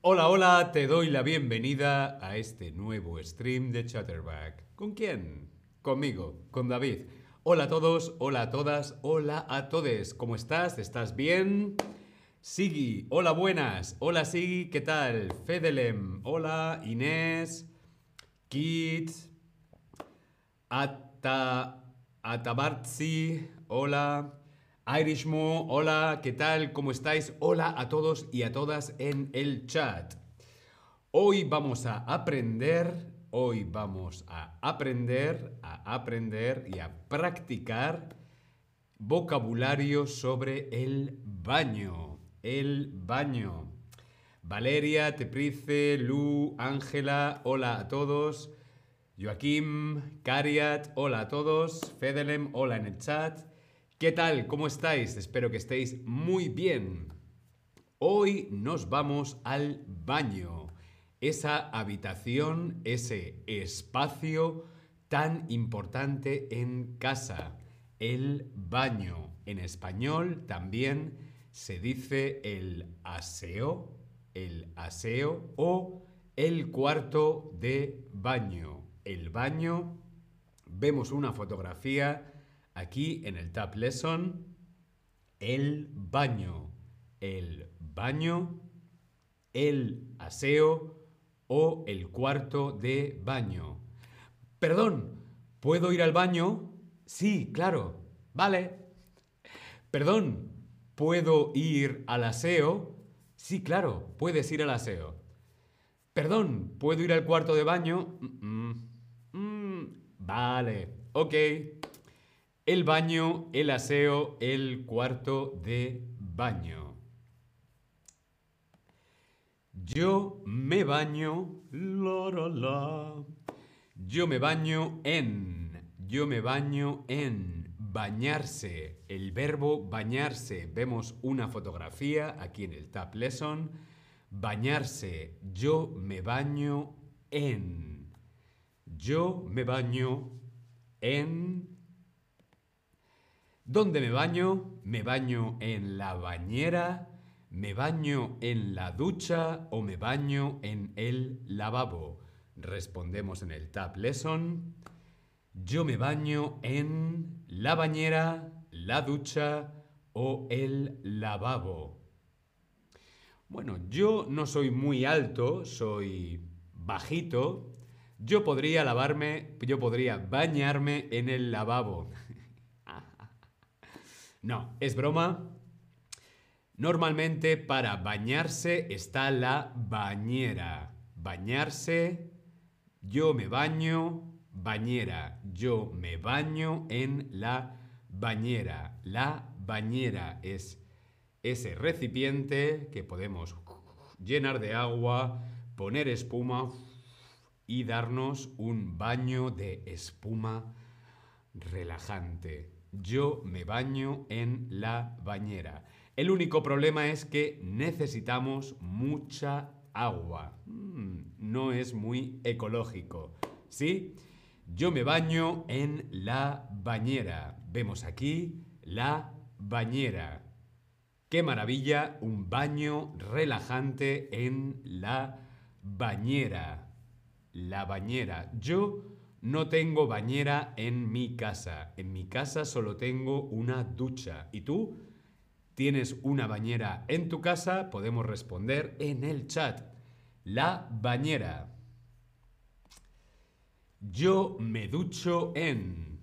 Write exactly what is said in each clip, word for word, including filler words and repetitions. Hola, hola, te doy la bienvenida a este nuevo stream de Chatterback. ¿Con quién? Conmigo, con David. Hola a todos, hola a todas, hola a todes. ¿Cómo estás? ¿Estás bien? Sigui, hola, buenas. Hola, Sigui, ¿qué tal? Fedelem, hola, Inés, Kit, Ata, Atabartzi, hola. Irishmo, hola, ¿qué tal? ¿Cómo estáis? Hola a todos y a todas en el chat. Hoy vamos a aprender, hoy vamos a aprender, a aprender y a practicar vocabulario sobre el baño. El baño. Valeria, Teprice, Lu, Ángela, hola a todos. Joaquim, Cariat, hola a todos. Fedelem, hola en el chat. ¿Qué tal? ¿Cómo estáis? Espero que estéis muy bien. Hoy nos vamos al baño, esa habitación, ese espacio tan importante en casa, el baño. En español también se dice el aseo, el aseo o el cuarto de baño. El baño, vemos una fotografía aquí en el T A P Lesson, el baño, el baño, el aseo o el cuarto de baño. Perdón, ¿puedo ir al baño? Sí, claro, vale. Perdón, ¿puedo ir al aseo? Sí, claro, puedes ir al aseo. Perdón, ¿puedo ir al cuarto de baño? Mm-mm. Mm, vale, ok. El baño, el aseo, el cuarto de baño. Yo me baño, la, la, la. Yo me baño en, yo me baño en, bañarse, el verbo bañarse. Vemos una fotografía aquí en el T A P Lesson. Bañarse, yo me baño en, yo me baño en. ¿Dónde me baño? ¿Me baño en la bañera? ¿Me baño en la ducha? ¿O me baño en el lavabo? Respondemos en el T A P Lesson. Yo me baño en la bañera, la ducha o el lavabo. Bueno, yo no soy muy alto, soy bajito. Yo podría lavarme, yo podría bañarme en el lavabo. No, es broma. Normalmente para bañarse está la bañera. Bañarse, yo me baño, bañera. Yo me baño en la bañera. La bañera es ese recipiente que podemos llenar de agua, poner espuma y darnos un baño de espuma relajante. Yo me baño en la bañera. El único problema es que necesitamos mucha agua. Mm, no es muy ecológico, ¿sí? Yo me baño en la bañera. Vemos aquí la bañera. ¡Qué maravilla! Un baño relajante en la bañera. La bañera. Yo no tengo bañera en mi casa. En mi casa solo tengo una ducha. ¿Y tú? ¿Tienes una bañera en tu casa? Podemos responder en el chat. La bañera. Yo me ducho en.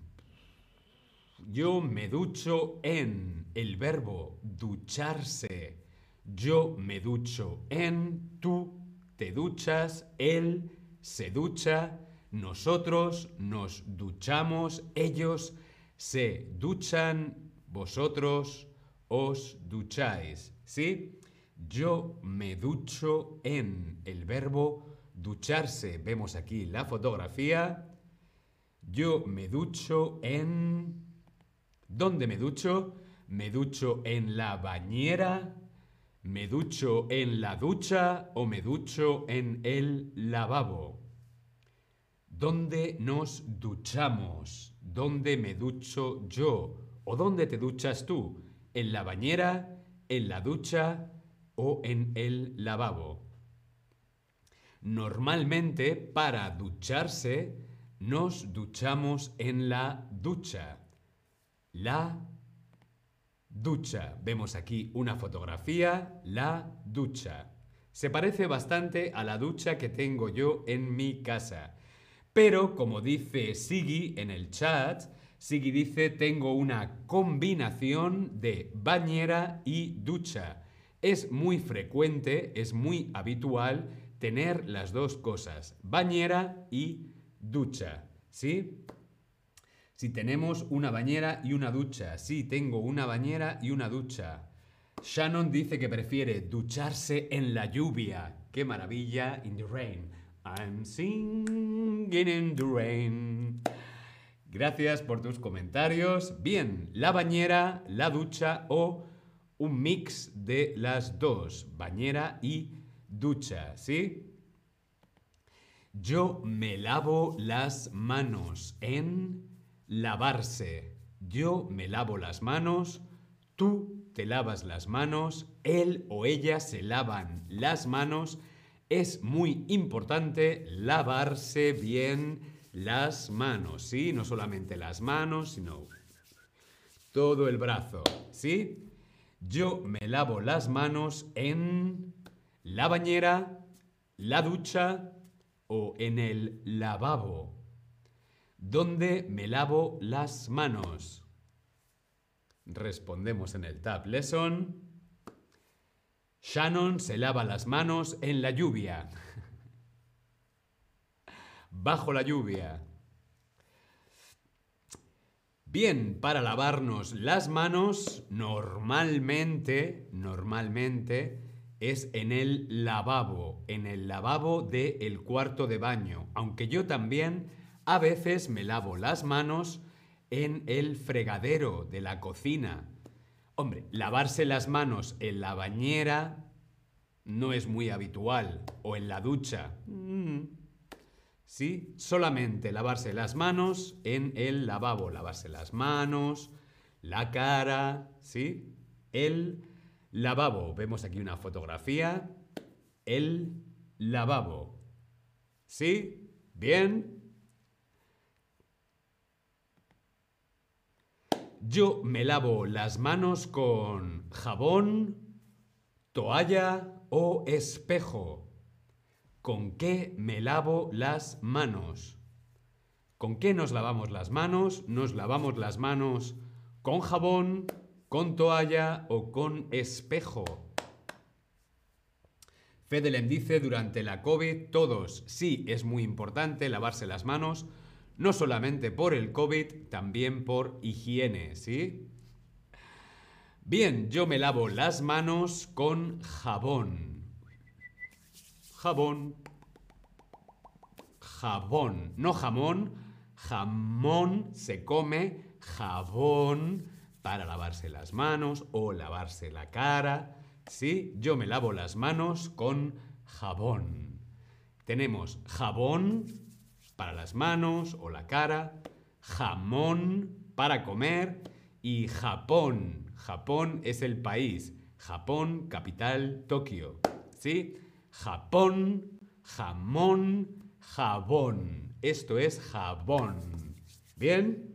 Yo me ducho en. El verbo ducharse. Yo me ducho en. Tú te duchas. Él se ducha. Nosotros nos duchamos, ellos se duchan, vosotros os ducháis, ¿sí? Yo me ducho en, el verbo ducharse. Vemos aquí la fotografía. Yo me ducho en. ¿Dónde me ducho? Me ducho en la bañera, me ducho en la ducha o me ducho en el lavabo. ¿Dónde nos duchamos? ¿Dónde me ducho yo? ¿O dónde te duchas tú? ¿En la bañera? ¿En la ducha? ¿O en el lavabo? Normalmente, para ducharse, nos duchamos en la ducha. La ducha. Vemos aquí una fotografía, la ducha. Se parece bastante a la ducha que tengo yo en mi casa. Pero, como dice Sigi en el chat, Sigi dice, tengo una combinación de bañera y ducha. Es muy frecuente, es muy habitual tener las dos cosas, bañera y ducha, ¿sí? Si tenemos una bañera y una ducha, sí, tengo una bañera y una ducha. Shannon dice que prefiere ducharse en la lluvia. ¡Qué maravilla! In the rain. I'm singing in the rain. Gracias por tus comentarios. Bien, la bañera, la ducha o un mix de las dos, bañera y ducha, ¿sí? Yo me lavo las manos en lavarse. Yo me lavo las manos, tú te lavas las manos, él o ella se lavan las manos. Es muy importante lavarse bien las manos, ¿sí? No solamente las manos, sino todo el brazo, ¿sí? Yo me lavo las manos en la bañera, la ducha o en el lavabo. ¿Dónde me lavo las manos? Respondemos en el T A P Lesson. Shannon se lava las manos en la lluvia. Bajo la lluvia. Bien, para lavarnos las manos, normalmente, normalmente, es en el lavabo, en el lavabo del cuarto de baño. Aunque yo también a veces me lavo las manos en el fregadero de la cocina. Hombre, lavarse las manos en la bañera no es muy habitual, o en la ducha. ¿Sí? Solamente lavarse las manos en el lavabo. Lavarse las manos, la cara, ¿sí? El lavabo. Vemos aquí una fotografía. El lavabo. ¿Sí? Bien. Yo me lavo las manos con jabón, toalla o espejo. ¿Con qué me lavo las manos? ¿Con qué nos lavamos las manos? Nos lavamos las manos con jabón, con toalla o con espejo. Fedelem dice, durante la COVID, todos. Sí, es muy importante lavarse las manos. No solamente por el COVID, también por higiene, ¿sí? Bien, yo me lavo las manos con jabón. Jabón. Jabón. No jamón. Jamón se come. Jabón para lavarse las manos o lavarse la cara, ¿sí? Yo me lavo las manos con jabón. Tenemos jabón para las manos o la cara, jamón para comer y Japón. Japón es el país. Japón, capital, Tokio. ¿Sí? Japón, jamón, jabón. Esto es jabón. ¿Bien?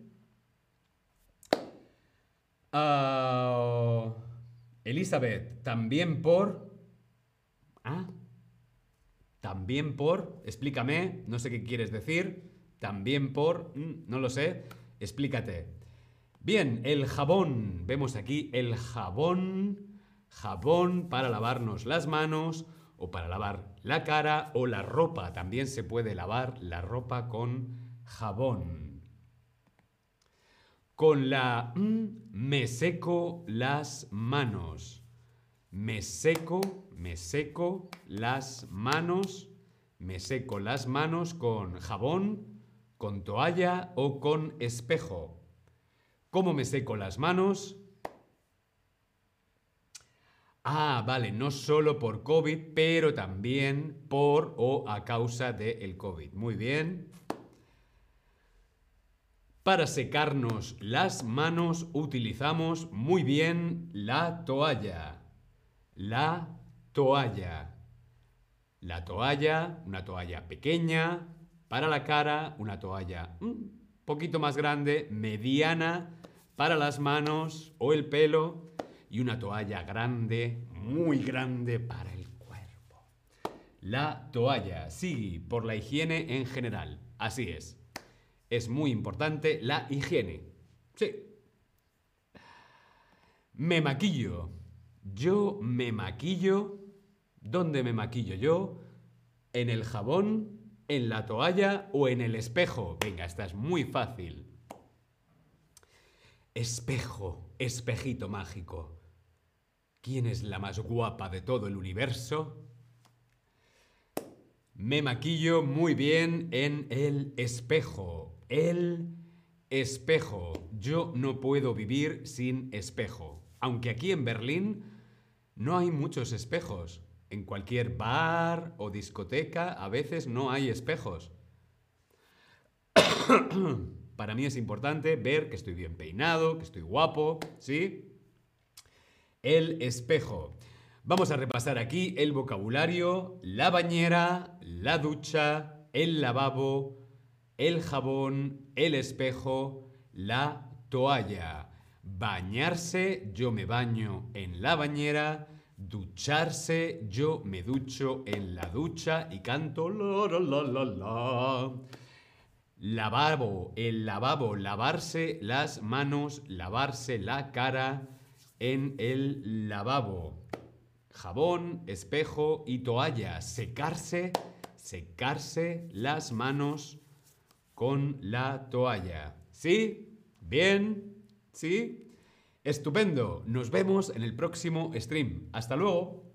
Uh, Elizabeth, también por... ¿Ah? También por, explícame, no sé qué quieres decir. También por, no lo sé, explícate. Bien, el jabón. Vemos aquí el jabón. Jabón para lavarnos las manos o para lavar la cara o la ropa. También se puede lavar la ropa con jabón. Con la me seco las manos. Me seco, me seco las manos, me seco las manos con jabón, con toalla o con espejo. ¿Cómo me seco las manos? Ah, vale, no solo por COVID, pero también por o a causa del COVID. Muy bien. Para secarnos las manos utilizamos muy bien la toalla. La toalla. La toalla, una toalla pequeña, para la cara, una toalla un poquito más grande, mediana, para las manos o el pelo, y una toalla grande, muy grande, para el cuerpo. La toalla, sí, por la higiene en general, así es. Es muy importante la higiene, sí. Me maquillo. Yo me maquillo. ¿Dónde me maquillo yo? ¿En el jabón? ¿En la toalla? ¿O en el espejo? Venga, esta es muy fácil. Espejo, espejito mágico. ¿Quién es la más guapa de todo el universo? Me maquillo muy bien en el espejo. El espejo. Yo no puedo vivir sin espejo. Aunque aquí en Berlín no hay muchos espejos. En cualquier bar o discoteca a veces no hay espejos. Para mí es importante ver que estoy bien peinado, que estoy guapo, ¿sí? El espejo. Vamos a repasar aquí el vocabulario: la bañera, la ducha, el lavabo, el jabón, el espejo, la toalla. Bañarse, yo me baño en la bañera. Ducharse, yo me ducho en la ducha y canto la la la la la. Lavabo, el lavabo, lavarse las manos, lavarse la cara en el lavabo. Jabón, espejo y toalla. Secarse, secarse las manos con la toalla. ¿Sí? ¿Bien? ¿Sí? Estupendo. Nos vemos en el próximo stream. Hasta luego.